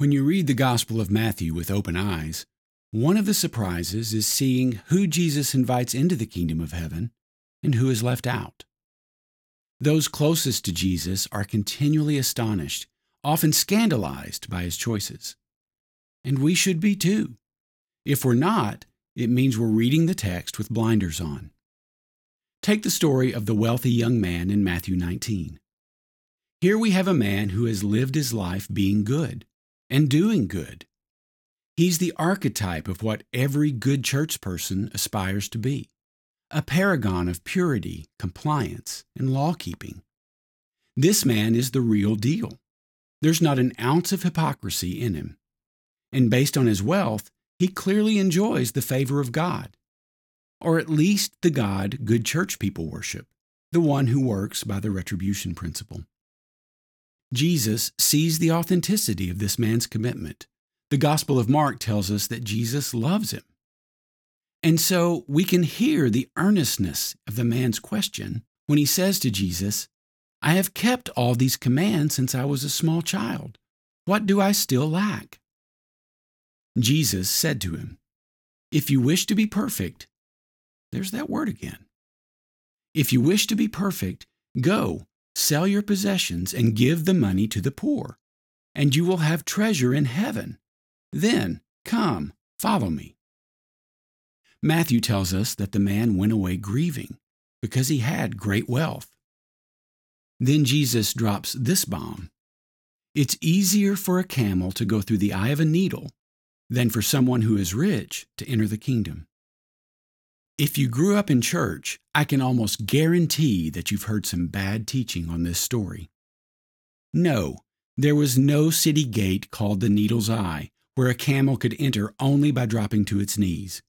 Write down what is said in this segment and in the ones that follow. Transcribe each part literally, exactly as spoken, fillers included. When you read the Gospel of Matthew with open eyes, one of the surprises is seeing who Jesus invites into the kingdom of heaven and who is left out. Those closest to Jesus are continually astonished, often scandalized by his choices. And we should be too. If we're not, it means we're reading the text with blinders on. Take the story of the wealthy young man in Matthew nineteen. Here we have a man who has lived his life being good and doing good. He's the archetype of what every good church person aspires to be, a paragon of purity, compliance, and law-keeping. This man is the real deal. There's not an ounce of hypocrisy in him. And based on his wealth, he clearly enjoys the favor of God, or at least the God good church people worship, the one who works by the retribution principle. Jesus sees the authenticity of this man's commitment. The Gospel of Mark tells us that Jesus loves him. And so we can hear the earnestness of the man's question when he says to Jesus, "I have kept all these commands since I was a small child. What do I still lack?" Jesus said to him, "If you wish to be perfect," there's that word again. "If you wish to be perfect, go, sell your possessions and give the money to the poor, and you will have treasure in heaven. Then come, follow me." Matthew tells us that the man went away grieving because he had great wealth. Then Jesus drops this bomb. "It's easier for a camel to go through the eye of a needle than for someone who is rich to enter the kingdom." If you grew up in church, I can almost guarantee that you've heard some bad teaching on this story. No, there was no city gate called the Needle's Eye where a camel could enter only by dropping to its knees.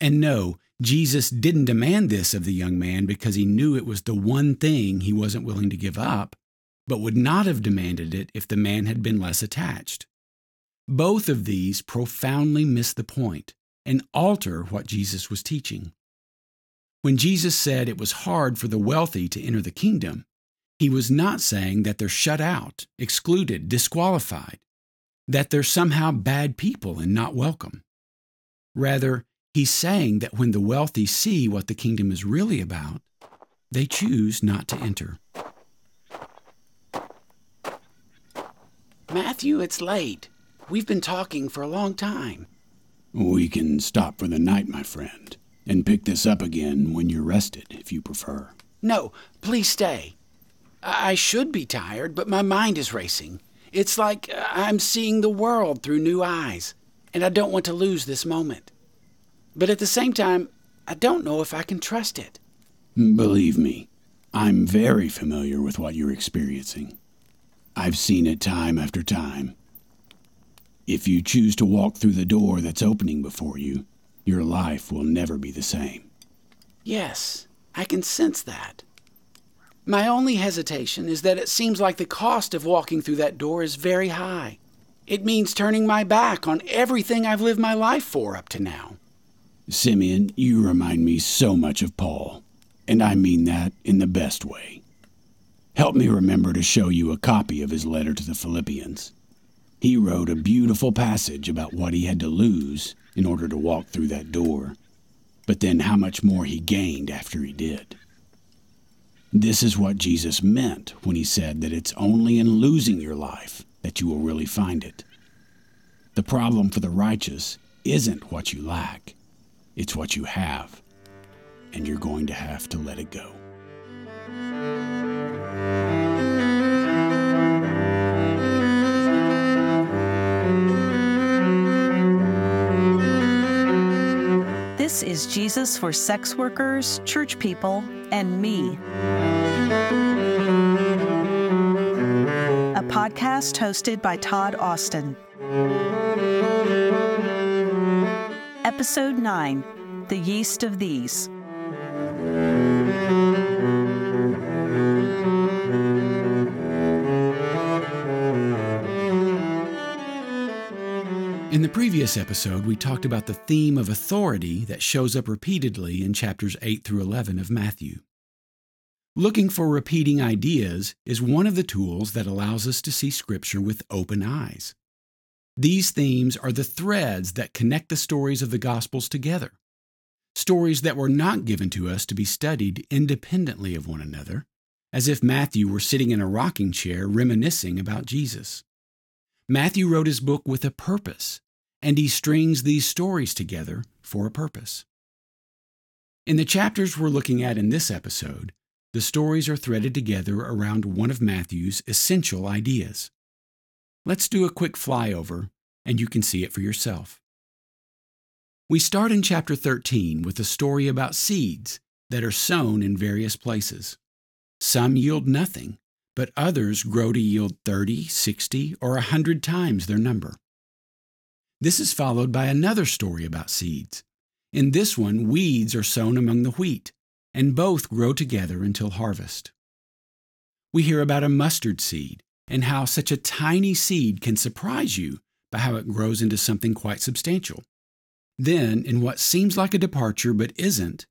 And no, Jesus didn't demand this of the young man because he knew it was the one thing he wasn't willing to give up, but would not have demanded it if the man had been less attached. Both of these profoundly miss the point and alter what Jesus was teaching. When Jesus said it was hard for the wealthy to enter the kingdom, he was not saying that they're shut out, excluded, disqualified, that they're somehow bad people and not welcome. Rather, he's saying that when the wealthy see what the kingdom is really about, they choose not to enter. "Matthew, it's late. We've been talking for a long time." "We can stop for the night, my friend, and pick this up again when you're rested, if you prefer." "No, please stay. I should be tired, but my mind is racing. It's like I'm seeing the world through new eyes, and I don't want to lose this moment. But at the same time, I don't know if I can trust it." "Believe me, I'm very familiar with what you're experiencing. I've seen it time after time. If you choose to walk through the door that's opening before you, your life will never be the same." "Yes, I can sense that. My only hesitation is that it seems like the cost of walking through that door is very high. It means turning my back on everything I've lived my life for up to now." "Simeon, you remind me so much of Paul, and I mean that in the best way. Help me remember to show you a copy of his letter to the Philippians. He wrote a beautiful passage about what he had to lose in order to walk through that door, but then how much more he gained after he did. This is what Jesus meant when he said that it's only in losing your life that you will really find it. The problem for the righteous isn't what you lack. It's what you have, and you're going to have to let it go." This is Jesus for Sex Workers, Church People, and Me, a podcast hosted by Todd Austin. Episode nine, The Yeast of These. In the previous episode, we talked about the theme of authority that shows up repeatedly in chapters eight through eleven of Matthew. Looking for repeating ideas is one of the tools that allows us to see Scripture with open eyes. These themes are the threads that connect the stories of the Gospels together, stories that were not given to us to be studied independently of one another, as if Matthew were sitting in a rocking chair reminiscing about Jesus. Matthew wrote his book with a purpose, and he strings these stories together for a purpose. In the chapters we're looking at in this episode, the stories are threaded together around one of Matthew's essential ideas. Let's do a quick flyover, and you can see it for yourself. We start in chapter thirteen with a story about seeds that are sown in various places. Some yield nothing, but others grow to yield thirty, sixty, or a hundred times their number. This is followed by another story about seeds. In this one, weeds are sown among the wheat, and both grow together until harvest. We hear about a mustard seed, and how such a tiny seed can surprise you by how it grows into something quite substantial. Then, in what seems like a departure but isn't,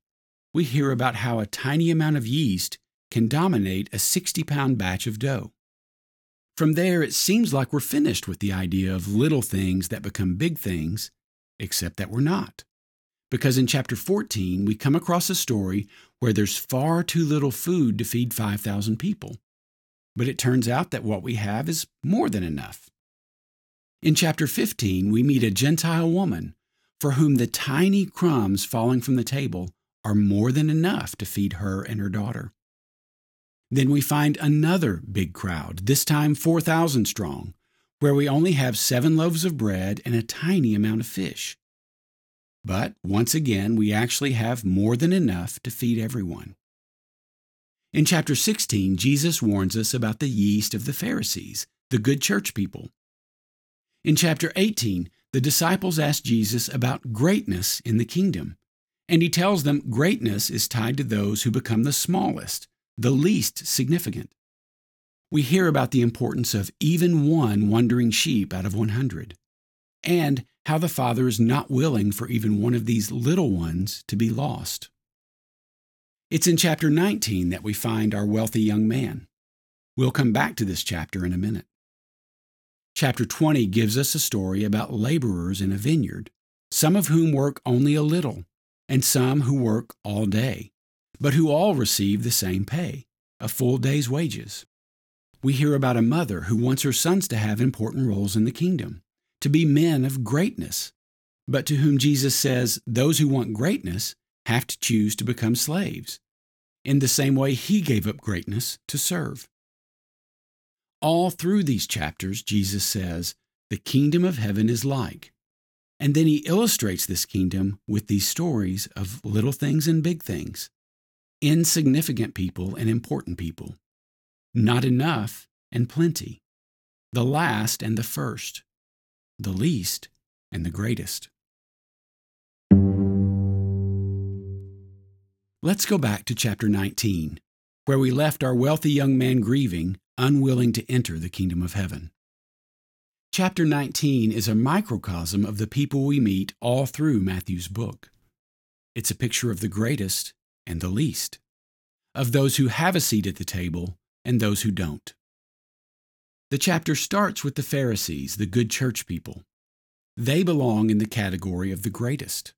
we hear about how a tiny amount of yeast can dominate a sixty-pound batch of dough. From there, it seems like we're finished with the idea of little things that become big things, except that we're not. Because in chapter fourteen, we come across a story where there's far too little food to feed five thousand people. But it turns out that what we have is more than enough. In chapter fifteen, we meet a Gentile woman for whom the tiny crumbs falling from the table are more than enough to feed her and her daughter. Then we find another big crowd, this time four thousand strong, where we only have seven loaves of bread and a tiny amount of fish. But once again, we actually have more than enough to feed everyone. In chapter sixteen, Jesus warns us about the yeast of the Pharisees, the good church people. In chapter eighteen, the disciples ask Jesus about greatness in the kingdom, and he tells them greatness is tied to those who become the smallest, the least significant. We hear about the importance of even one wandering sheep out of one hundred, and how the Father is not willing for even one of these little ones to be lost. It's in chapter nineteen that we find our wealthy young man. We'll come back to this chapter in a minute. Chapter twenty gives us a story about laborers in a vineyard, some of whom work only a little, and some who work all day, but who all receive the same pay, a full day's wages. We hear about a mother who wants her sons to have important roles in the kingdom, to be men of greatness, but to whom Jesus says those who want greatness have to choose to become slaves, in the same way he gave up greatness to serve. All through these chapters, Jesus says, the kingdom of heaven is like, and then he illustrates this kingdom with these stories of little things and big things, insignificant people and important people, not enough and plenty, the last and the first, the least and the greatest. Let's go back to chapter nineteen, where we left our wealthy young man grieving, unwilling to enter the kingdom of heaven. Chapter nineteen is a microcosm of the people we meet all through Matthew's book. It's a picture of the greatest and the least, of those who have a seat at the table and those who don't. The chapter starts with the Pharisees, the good church people. They belong in the category of the greatest.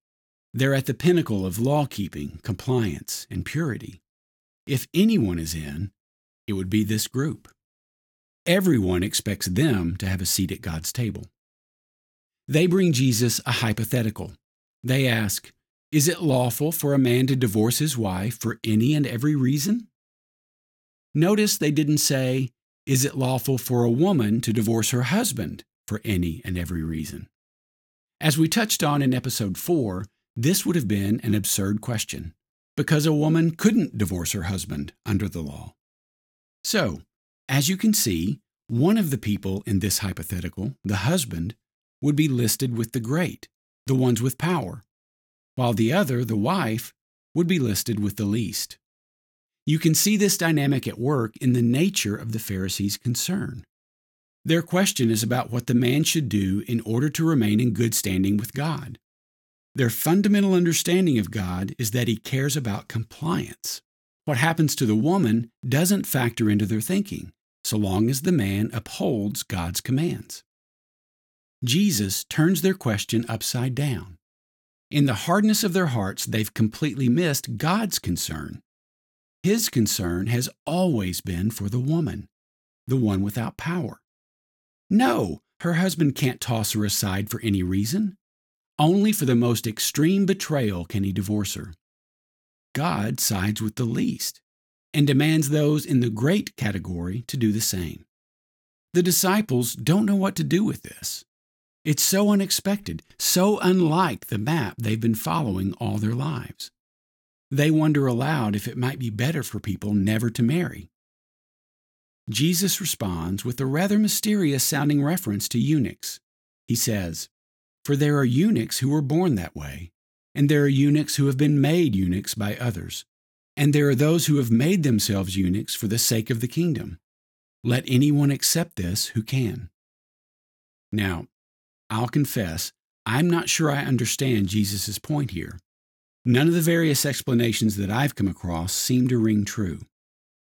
They're at the pinnacle of law-keeping, compliance, and purity. If anyone is in, it would be this group. Everyone expects them to have a seat at God's table. They bring Jesus a hypothetical. They ask, "Is it lawful for a man to divorce his wife for any and every reason?" Notice they didn't say, "Is it lawful for a woman to divorce her husband for any and every reason?" As we touched on in episode four, this would have been an absurd question, because a woman couldn't divorce her husband under the law. So, as you can see, one of the people in this hypothetical, the husband, would be listed with the great, the ones with power, while the other, the wife, would be listed with the least. You can see this dynamic at work in the nature of the Pharisees' concern. Their question is about what the man should do in order to remain in good standing with God. Their fundamental understanding of God is that he cares about compliance. What happens to the woman doesn't factor into their thinking, so long as the man upholds God's commands. Jesus turns their question upside down. In the hardness of their hearts, they've completely missed God's concern. His concern has always been for the woman, the one without power. No, her husband can't toss her aside for any reason. Only for the most extreme betrayal can he divorce her. God sides with the least and demands those in the great category to do the same. The disciples don't know what to do with this. It's so unexpected, so unlike the map they've been following all their lives. They wonder aloud if it might be better for people never to marry. Jesus responds with a rather mysterious-sounding reference to eunuchs. He says, "For there are eunuchs who were born that way, and there are eunuchs who have been made eunuchs by others, and there are those who have made themselves eunuchs for the sake of the kingdom. Let anyone accept this who can." Now, I'll confess, I'm not sure I understand Jesus' point here. None of the various explanations that I've come across seem to ring true.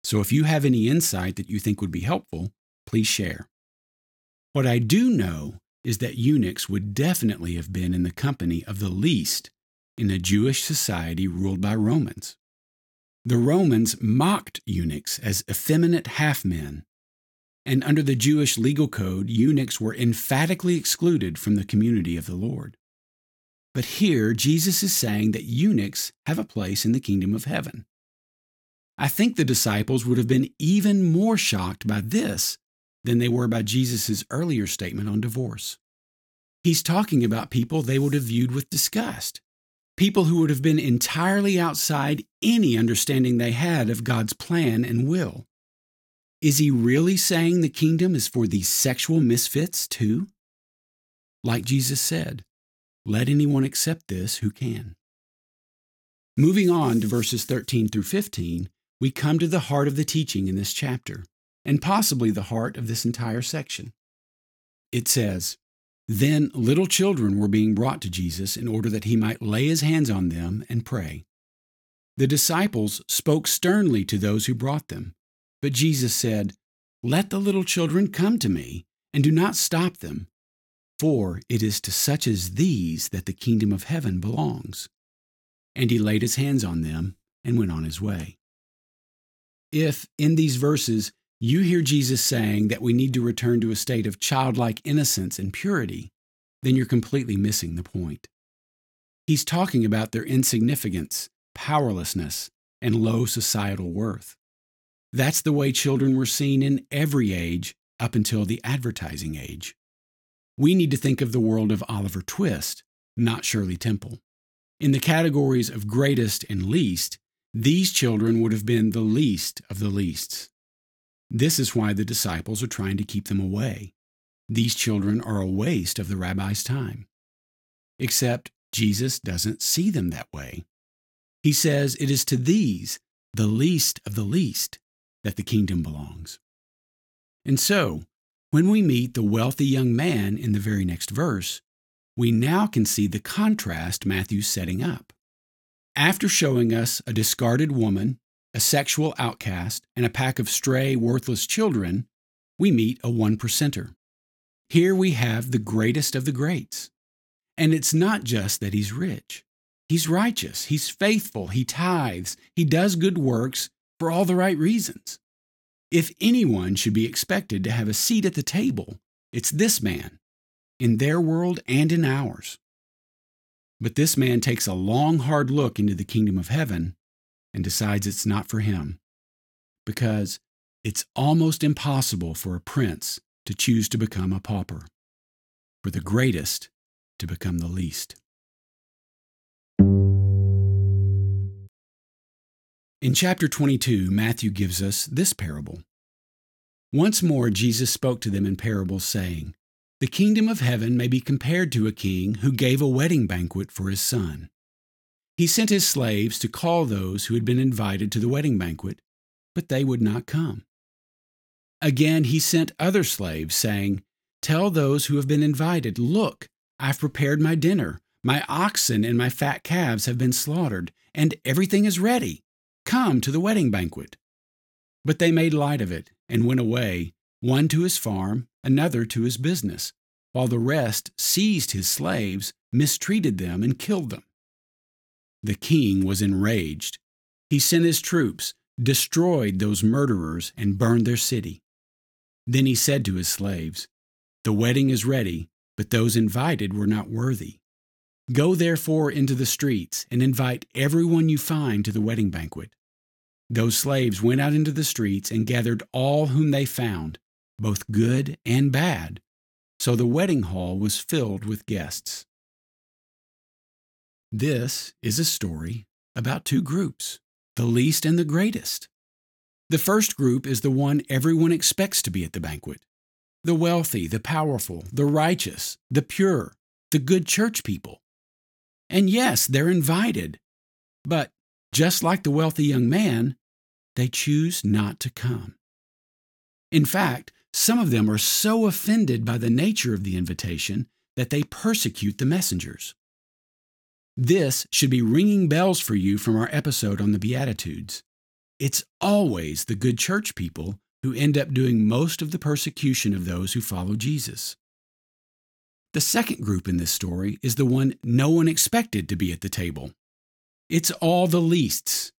So if you have any insight that you think would be helpful, please share. What I do know is that eunuchs would definitely have been in the company of the least in a Jewish society ruled by Romans. The Romans mocked eunuchs as effeminate half-men, and under the Jewish legal code, eunuchs were emphatically excluded from the community of the Lord. But here, Jesus is saying that eunuchs have a place in the kingdom of heaven. I think the disciples would have been even more shocked by this than they were by Jesus' earlier statement on divorce. He's talking about people they would have viewed with disgust, people who would have been entirely outside any understanding they had of God's plan and will. Is he really saying the kingdom is for these sexual misfits too? Like Jesus said, let anyone accept this who can. Moving on to verses thirteen through fifteen, we come to the heart of the teaching in this chapter, and possibly the heart of this entire section. It says, "Then little children were being brought to Jesus in order that he might lay his hands on them and pray. The disciples spoke sternly to those who brought them, but Jesus said, 'Let the little children come to me, and do not stop them, for it is to such as these that the kingdom of heaven belongs.' And he laid his hands on them and went on his way." If, in these verses, you hear Jesus saying that we need to return to a state of childlike innocence and purity, then you're completely missing the point. He's talking about their insignificance, powerlessness, and low societal worth. That's the way children were seen in every age up until the advertising age. We need to think of the world of Oliver Twist, not Shirley Temple. In the categories of greatest and least, these children would have been the least of the least. This is why the disciples are trying to keep them away. These children are a waste of the rabbi's time. Except Jesus doesn't see them that way. He says it is to these, the least of the least, that the kingdom belongs. And so, when we meet the wealthy young man in the very next verse, we now can see the contrast Matthew's setting up. After showing us a discarded woman, a sexual outcast, and a pack of stray, worthless children, we meet a one-percenter. Here we have the greatest of the greats. And it's not just that he's rich. He's righteous, he's faithful, he tithes, he does good works for all the right reasons. If anyone should be expected to have a seat at the table, it's this man, in their world and in ours. But this man takes a long, hard look into the kingdom of heaven and decides it's not for him, because it's almost impossible for a prince to choose to become a pauper, for the greatest to become the least. In chapter twenty-two, Matthew gives us this parable. "Once more Jesus spoke to them in parables, saying, 'The kingdom of heaven may be compared to a king who gave a wedding banquet for his son. He sent his slaves to call those who had been invited to the wedding banquet, but they would not come. Again, he sent other slaves, saying, "Tell those who have been invited, look, I've prepared my dinner. My oxen and my fat calves have been slaughtered, and everything is ready. Come to the wedding banquet." But they made light of it and went away, one to his farm, another to his business, while the rest seized his slaves, mistreated them, and killed them. The king was enraged. He sent his troops, destroyed those murderers, and burned their city. Then he said to his slaves, "The wedding is ready, but those invited were not worthy. Go therefore into the streets and invite everyone you find to the wedding banquet." Those slaves went out into the streets and gathered all whom they found, both good and bad. So the wedding hall was filled with guests. This is a story about two groups, the least and the greatest. The first group is the one everyone expects to be at the banquet. The wealthy, the powerful, the righteous, the pure, the good church people. And yes, they're invited, but just like the wealthy young man, they choose not to come. In fact, some of them are so offended by the nature of the invitation that they persecute the messengers. This should be ringing bells for you from our episode on the Beatitudes. It's always the good church people who end up doing most of the persecution of those who follow Jesus. The second group in this story is the one no one expected to be at the table. It's all the leasts.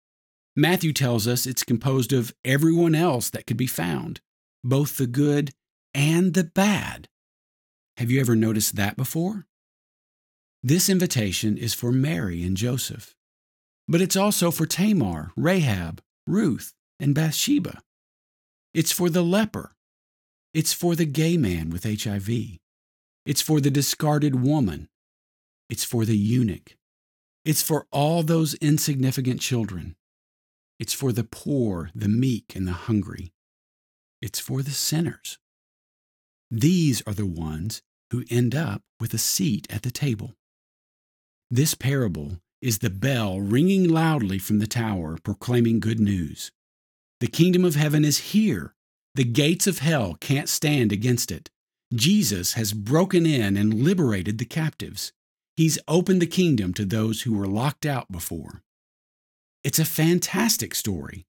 Matthew tells us it's composed of everyone else that could be found, both the good and the bad. Have you ever noticed that before? This invitation is for Mary and Joseph, but it's also for Tamar, Rahab, Ruth, and Bathsheba. It's for the leper. It's for the gay man with H I V. It's for the discarded woman. It's for the eunuch. It's for all those insignificant children. It's for the poor, the meek, and the hungry. It's for the sinners. These are the ones who end up with a seat at the table. This parable is the bell ringing loudly from the tower, proclaiming good news. The kingdom of heaven is here. The gates of hell can't stand against it. Jesus has broken in and liberated the captives. He's opened the kingdom to those who were locked out before. It's a fantastic story,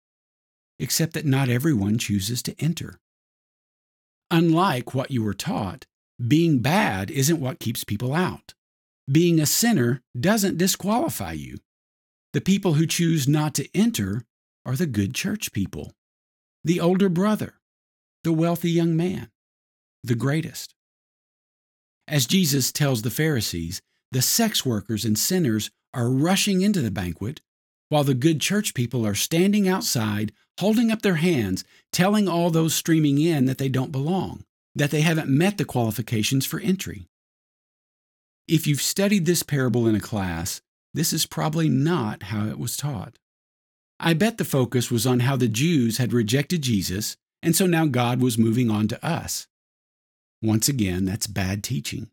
except that not everyone chooses to enter. Unlike what you were taught, being bad isn't what keeps people out. Being a sinner doesn't disqualify you. The people who choose not to enter are the good church people, the older brother, the wealthy young man, the greatest. As Jesus tells the Pharisees, the sex workers and sinners are rushing into the banquet, while the good church people are standing outside, holding up their hands, telling all those streaming in that they don't belong, that they haven't met the qualifications for entry. If you've studied this parable in a class, this is probably not how it was taught. I bet the focus was on how the Jews had rejected Jesus, and so now God was moving on to us. Once again, that's bad teaching.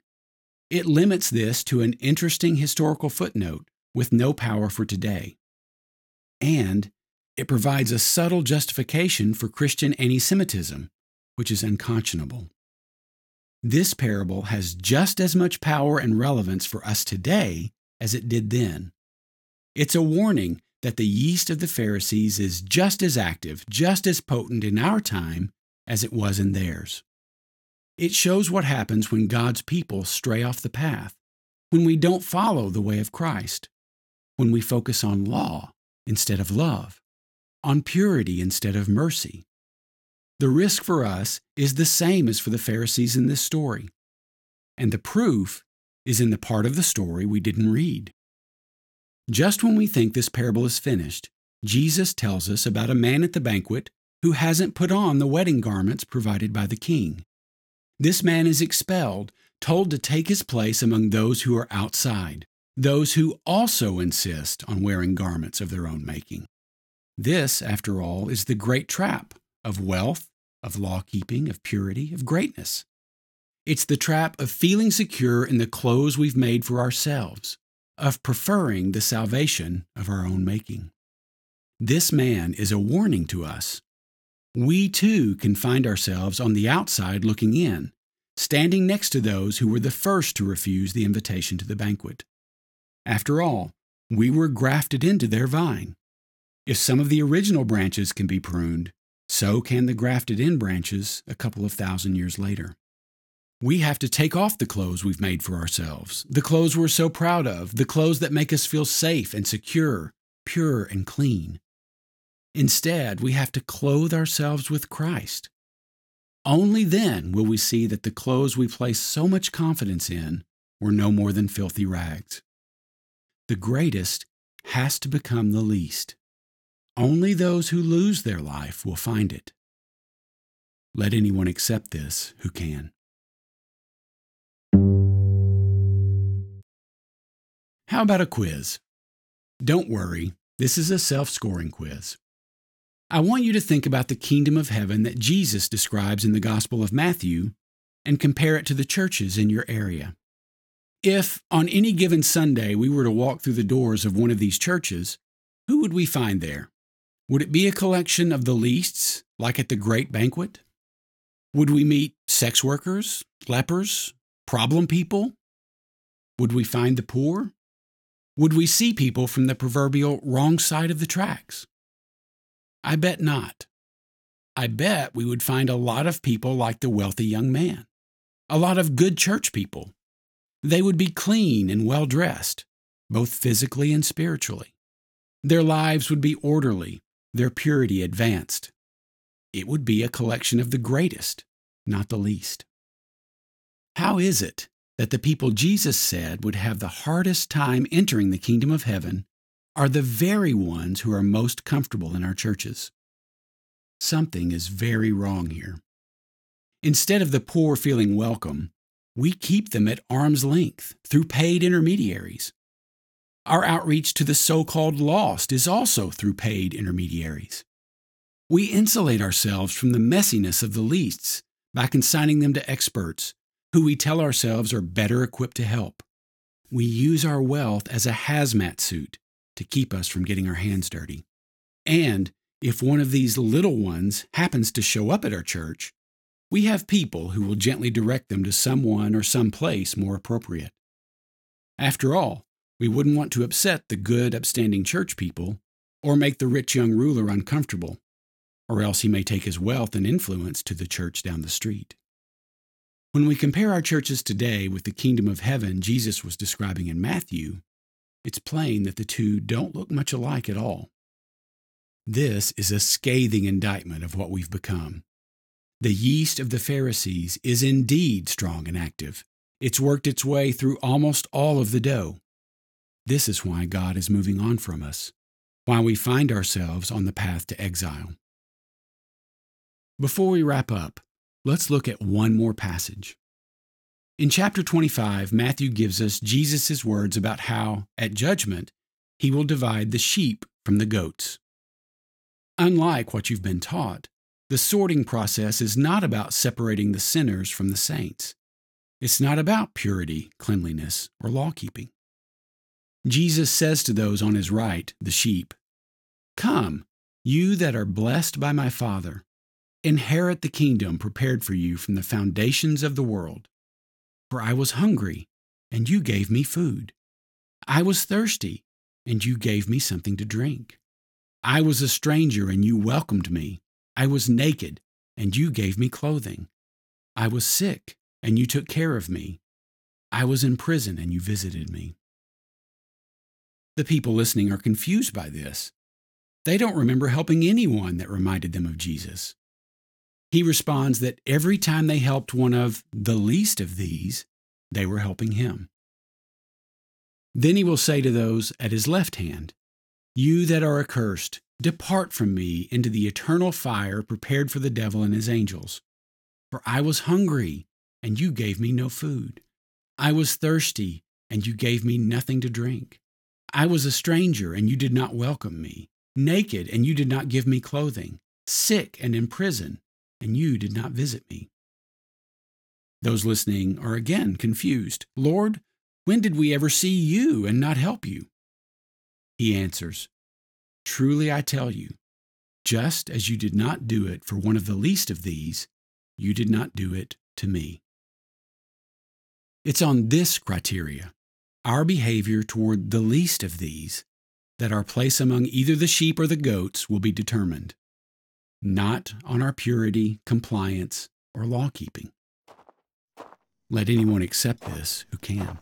It limits this to an interesting historical footnote with no power for today. And it provides a subtle justification for Christian anti-Semitism, which is unconscionable. This parable has just as much power and relevance for us today as it did then. It's a warning that the yeast of the Pharisees is just as active, just as potent in our time as it was in theirs. It shows what happens when God's people stray off the path, when we don't follow the way of Christ, when we focus on law instead of love, on purity instead of mercy. The risk for us is the same as for the Pharisees in this story, and the proof is in the part of the story we didn't read. Just when we think this parable is finished, Jesus tells us about a man at the banquet who hasn't put on the wedding garments provided by the king. This man is expelled, told to take his place among those who are outside, those who also insist on wearing garments of their own making. This, after all, is the great trap of wealth, of law-keeping, of purity, of greatness. It's the trap of feeling secure in the clothes we've made for ourselves, of preferring the salvation of our own making. This man is a warning to us. We too can find ourselves on the outside looking in, standing next to those who were the first to refuse the invitation to the banquet. After all, we were grafted into their vine. If some of the original branches can be pruned, so can the grafted-in branches a couple of thousand years later. We have to take off the clothes we've made for ourselves, the clothes we're so proud of, the clothes that make us feel safe and secure, pure and clean. Instead, we have to clothe ourselves with Christ. Only then will we see that the clothes we place so much confidence in were no more than filthy rags. The greatest has to become the least. Only those who lose their life will find it. Let anyone accept this who can. How about a quiz? Don't worry, this is a self-scoring quiz. I want you to think about the kingdom of heaven that Jesus describes in the Gospel of Matthew and compare it to the churches in your area. If, on any given Sunday, we were to walk through the doors of one of these churches, who would we find there? Would it be a collection of the leasts, like at the great banquet? Would we meet sex workers, lepers, problem people? Would we find the poor? Would we see people from the proverbial wrong side of the tracks? I bet not. I bet we would find a lot of people like the wealthy young man, a lot of good church people. They would be clean and well-dressed, both physically and spiritually. Their lives would be orderly, their purity advanced. It would be a collection of the greatest, not the least. How is it that the people Jesus said would have the hardest time entering the kingdom of heaven are the very ones who are most comfortable in our churches? Something is very wrong here. Instead of the poor feeling welcome, we keep them at arm's length through paid intermediaries. Our outreach to the so-called lost is also through paid intermediaries. We insulate ourselves from the messiness of the leasts by consigning them to experts who we tell ourselves are better equipped to help. We use our wealth as a hazmat suit to keep us from getting our hands dirty. And if one of these little ones happens to show up at our church, we have people who will gently direct them to someone or some place more appropriate. After all, we wouldn't want to upset the good, upstanding church people or make the rich young ruler uncomfortable, or else he may take his wealth and influence to the church down the street. When we compare our churches today with the kingdom of heaven Jesus was describing in Matthew, it's plain that the two don't look much alike at all. This is a scathing indictment of what we've become. The yeast of the Pharisees is indeed strong and active. It's worked its way through almost all of the dough. This is why God is moving on from us, why we find ourselves on the path to exile. Before we wrap up, let's look at one more passage. In chapter twenty-five, Matthew gives us Jesus' words about how, at judgment, he will divide the sheep from the goats. Unlike what you've been taught, the sorting process is not about separating the sinners from the saints. It's not about purity, cleanliness, or law-keeping. Jesus says to those on his right, the sheep, "Come, you that are blessed by my Father, inherit the kingdom prepared for you from the foundations of the world. For I was hungry, and you gave me food. I was thirsty, and you gave me something to drink. I was a stranger, and you welcomed me. I was naked, and you gave me clothing. I was sick, and you took care of me. I was in prison, and you visited me." The people listening are confused by this. They don't remember helping anyone that reminded them of Jesus. He responds that every time they helped one of the least of these, they were helping him. Then he will say to those at his left hand, "You that are accursed, depart from me into the eternal fire prepared for the devil and his angels. For I was hungry, and you gave me no food. I was thirsty, and you gave me nothing to drink. I was a stranger, and you did not welcome me. Naked, and you did not give me clothing. Sick and in prison, and you did not visit me." Those listening are again confused. "Lord, when did we ever see you and not help you?" He answers, "Truly I tell you, just as you did not do it for one of the least of these, you did not do it to me." It's on this criteria, our behavior toward the least of these, that our place among either the sheep or the goats will be determined, not on our purity, compliance, or law-keeping. Let anyone accept this who can.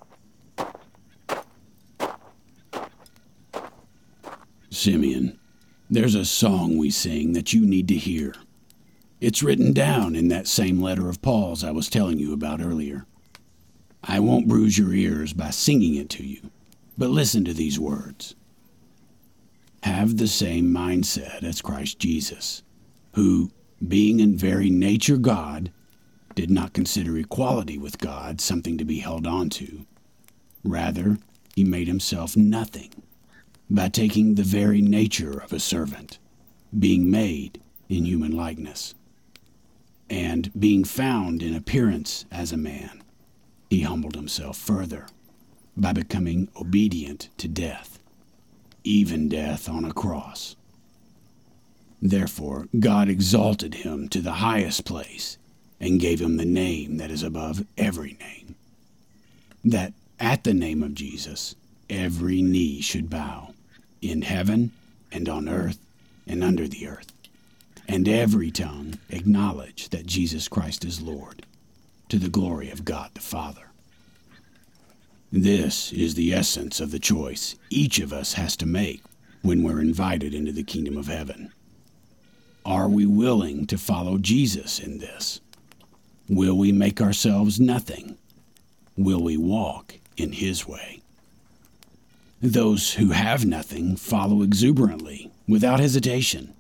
Simeon, there's a song we sing that you need to hear. It's written down in that same letter of Paul's I was telling you about earlier. I won't bruise your ears by singing it to you, but listen to these words. Have the same mindset as Christ Jesus, who, being in very nature God, did not consider equality with God something to be held on to. Rather, he made himself nothing by taking the very nature of a servant, being made in human likeness. And being found in appearance as a man, he humbled himself further by becoming obedient to death, even death on a cross. Therefore, God exalted him to the highest place and gave him the name that is above every name, that at the name of Jesus every knee should bow, in heaven and on earth and under the earth, and every tongue acknowledge that Jesus Christ is Lord, to the glory of God the Father. This is the essence of the choice each of us has to make when we're invited into the kingdom of heaven. Are we willing to follow Jesus in this? Will we make ourselves nothing? Will we walk in his way? Those who have nothing follow exuberantly, without hesitation.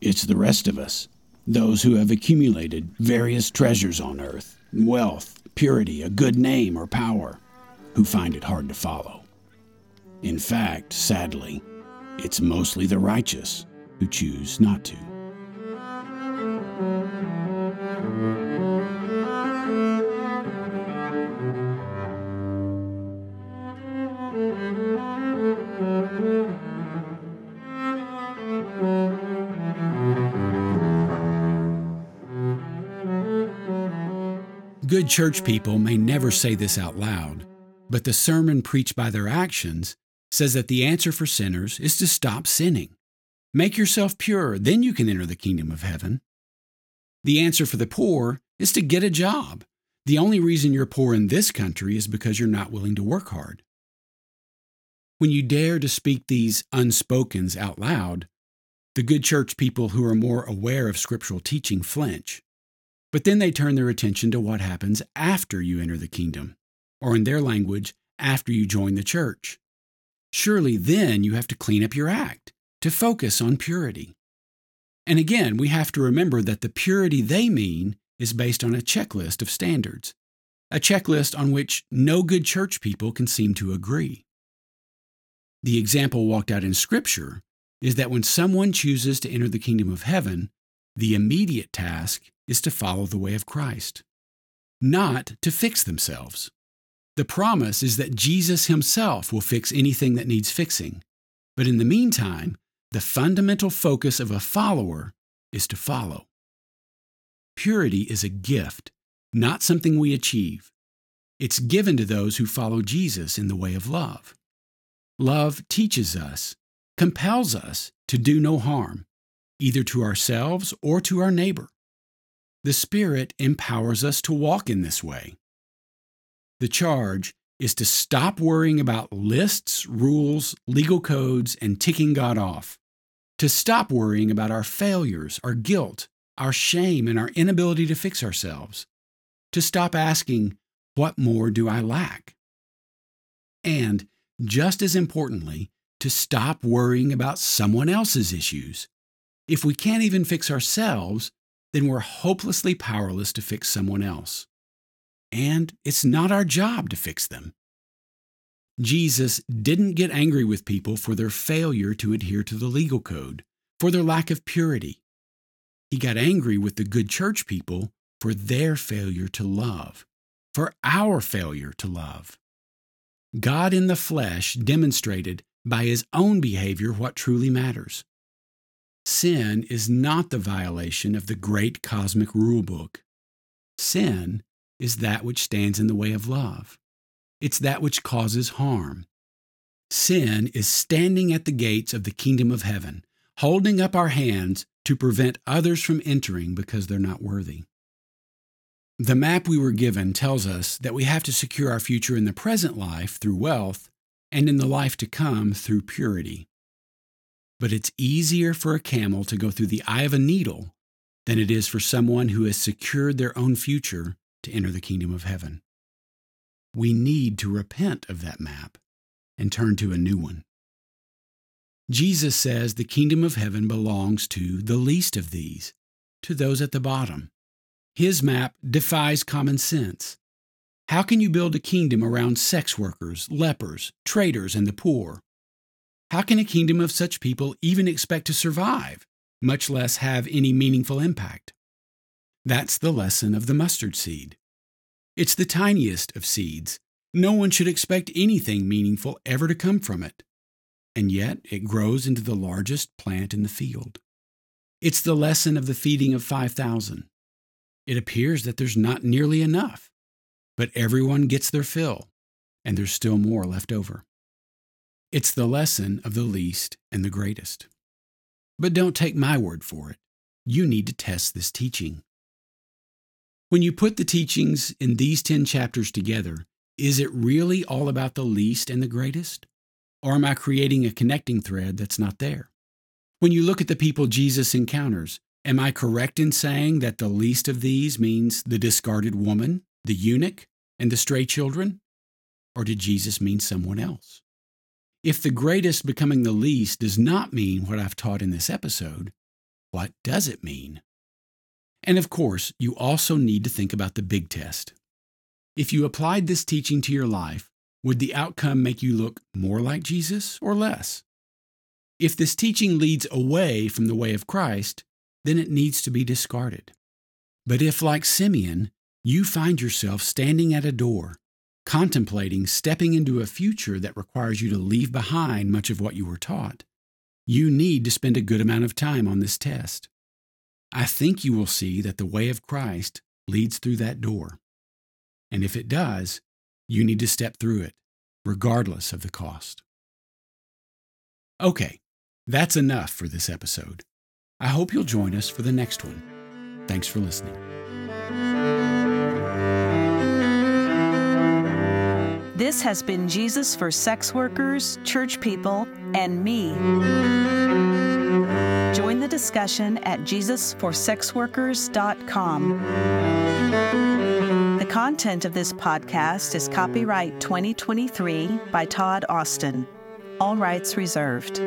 It's the rest of us, those who have accumulated various treasures on earth, wealth, purity, a good name, or power, who find it hard to follow. In fact, sadly, it's mostly the righteous who choose not to. Good church people may never say this out loud, but the sermon preached by their actions says that the answer for sinners is to stop sinning. Make yourself pure, then you can enter the kingdom of heaven. The answer for the poor is to get a job. The only reason you're poor in this country is because you're not willing to work hard. When you dare to speak these unspokens out loud, the good church people who are more aware of scriptural teaching flinch. But then they turn their attention to what happens after you enter the kingdom, or in their language, after you join the church. Surely then you have to clean up your act, to focus on purity. And again, we have to remember that the purity they mean is based on a checklist of standards, a checklist on which no good church people can seem to agree. The example walked out in Scripture is that when someone chooses to enter the kingdom of heaven, the immediate task is to follow the way of Christ, not to fix themselves. The promise is that Jesus himself will fix anything that needs fixing. But in the meantime, the fundamental focus of a follower is to follow. Purity is a gift, not something we achieve. It's given to those who follow Jesus in the way of love. Love teaches us, compels us to do no harm, either to ourselves or to our neighbor. The Spirit empowers us to walk in this way. The charge is to stop worrying about lists, rules, legal codes, and ticking God off, to stop worrying about our failures, our guilt, our shame, and our inability to fix ourselves, to stop asking, what more do I lack? And, just as importantly, to stop worrying about someone else's issues. If we can't even fix ourselves, then we're hopelessly powerless to fix someone else. And it's not our job to fix them. Jesus didn't get angry with people for their failure to adhere to the legal code, for their lack of purity. He got angry with the good church people for their failure to love, for our failure to love. God in the flesh demonstrated by his own behavior what truly matters. Sin is not the violation of the great cosmic rule book. Sin is that which stands in the way of love. It's that which causes harm. Sin is standing at the gates of the kingdom of heaven, holding up our hands to prevent others from entering because they're not worthy. The map we were given tells us that we have to secure our future in the present life through wealth and in the life to come through purity. But it's easier for a camel to go through the eye of a needle than it is for someone who has secured their own future to enter the kingdom of heaven. We need to repent of that map and turn to a new one. Jesus says the kingdom of heaven belongs to the least of these, to those at the bottom. His map defies common sense. How can you build a kingdom around sex workers, lepers, traitors, and the poor? How can a kingdom of such people even expect to survive, much less have any meaningful impact? That's the lesson of the mustard seed. It's the tiniest of seeds. No one should expect anything meaningful ever to come from it. And yet, it grows into the largest plant in the field. It's the lesson of the feeding of five thousand. It appears that there's not nearly enough, but everyone gets their fill, and there's still more left over. It's the lesson of the least and the greatest. But don't take my word for it. You need to test this teaching. When you put the teachings in these ten chapters together, is it really all about the least and the greatest? Or am I creating a connecting thread that's not there? When you look at the people Jesus encounters, am I correct in saying that the least of these means the discarded woman, the eunuch, and the stray children? Or did Jesus mean someone else? If the greatest becoming the least does not mean what I've taught in this episode, what does it mean? And of course, you also need to think about the big test. If you applied this teaching to your life, would the outcome make you look more like Jesus or less? If this teaching leads away from the way of Christ, then it needs to be discarded. But if, like Simeon, you find yourself standing at a door, contemplating stepping into a future that requires you to leave behind much of what you were taught, you need to spend a good amount of time on this test. I think you will see that the way of Christ leads through that door. And if it does, you need to step through it, regardless of the cost. Okay, that's enough for this episode. I hope you'll join us for the next one. Thanks for listening. This has been Jesus for Sex Workers, Church People, and Me. Join the discussion at jesus for sex workers dot com. The content of this podcast is copyright twenty twenty-three by Todd Austin. All rights reserved.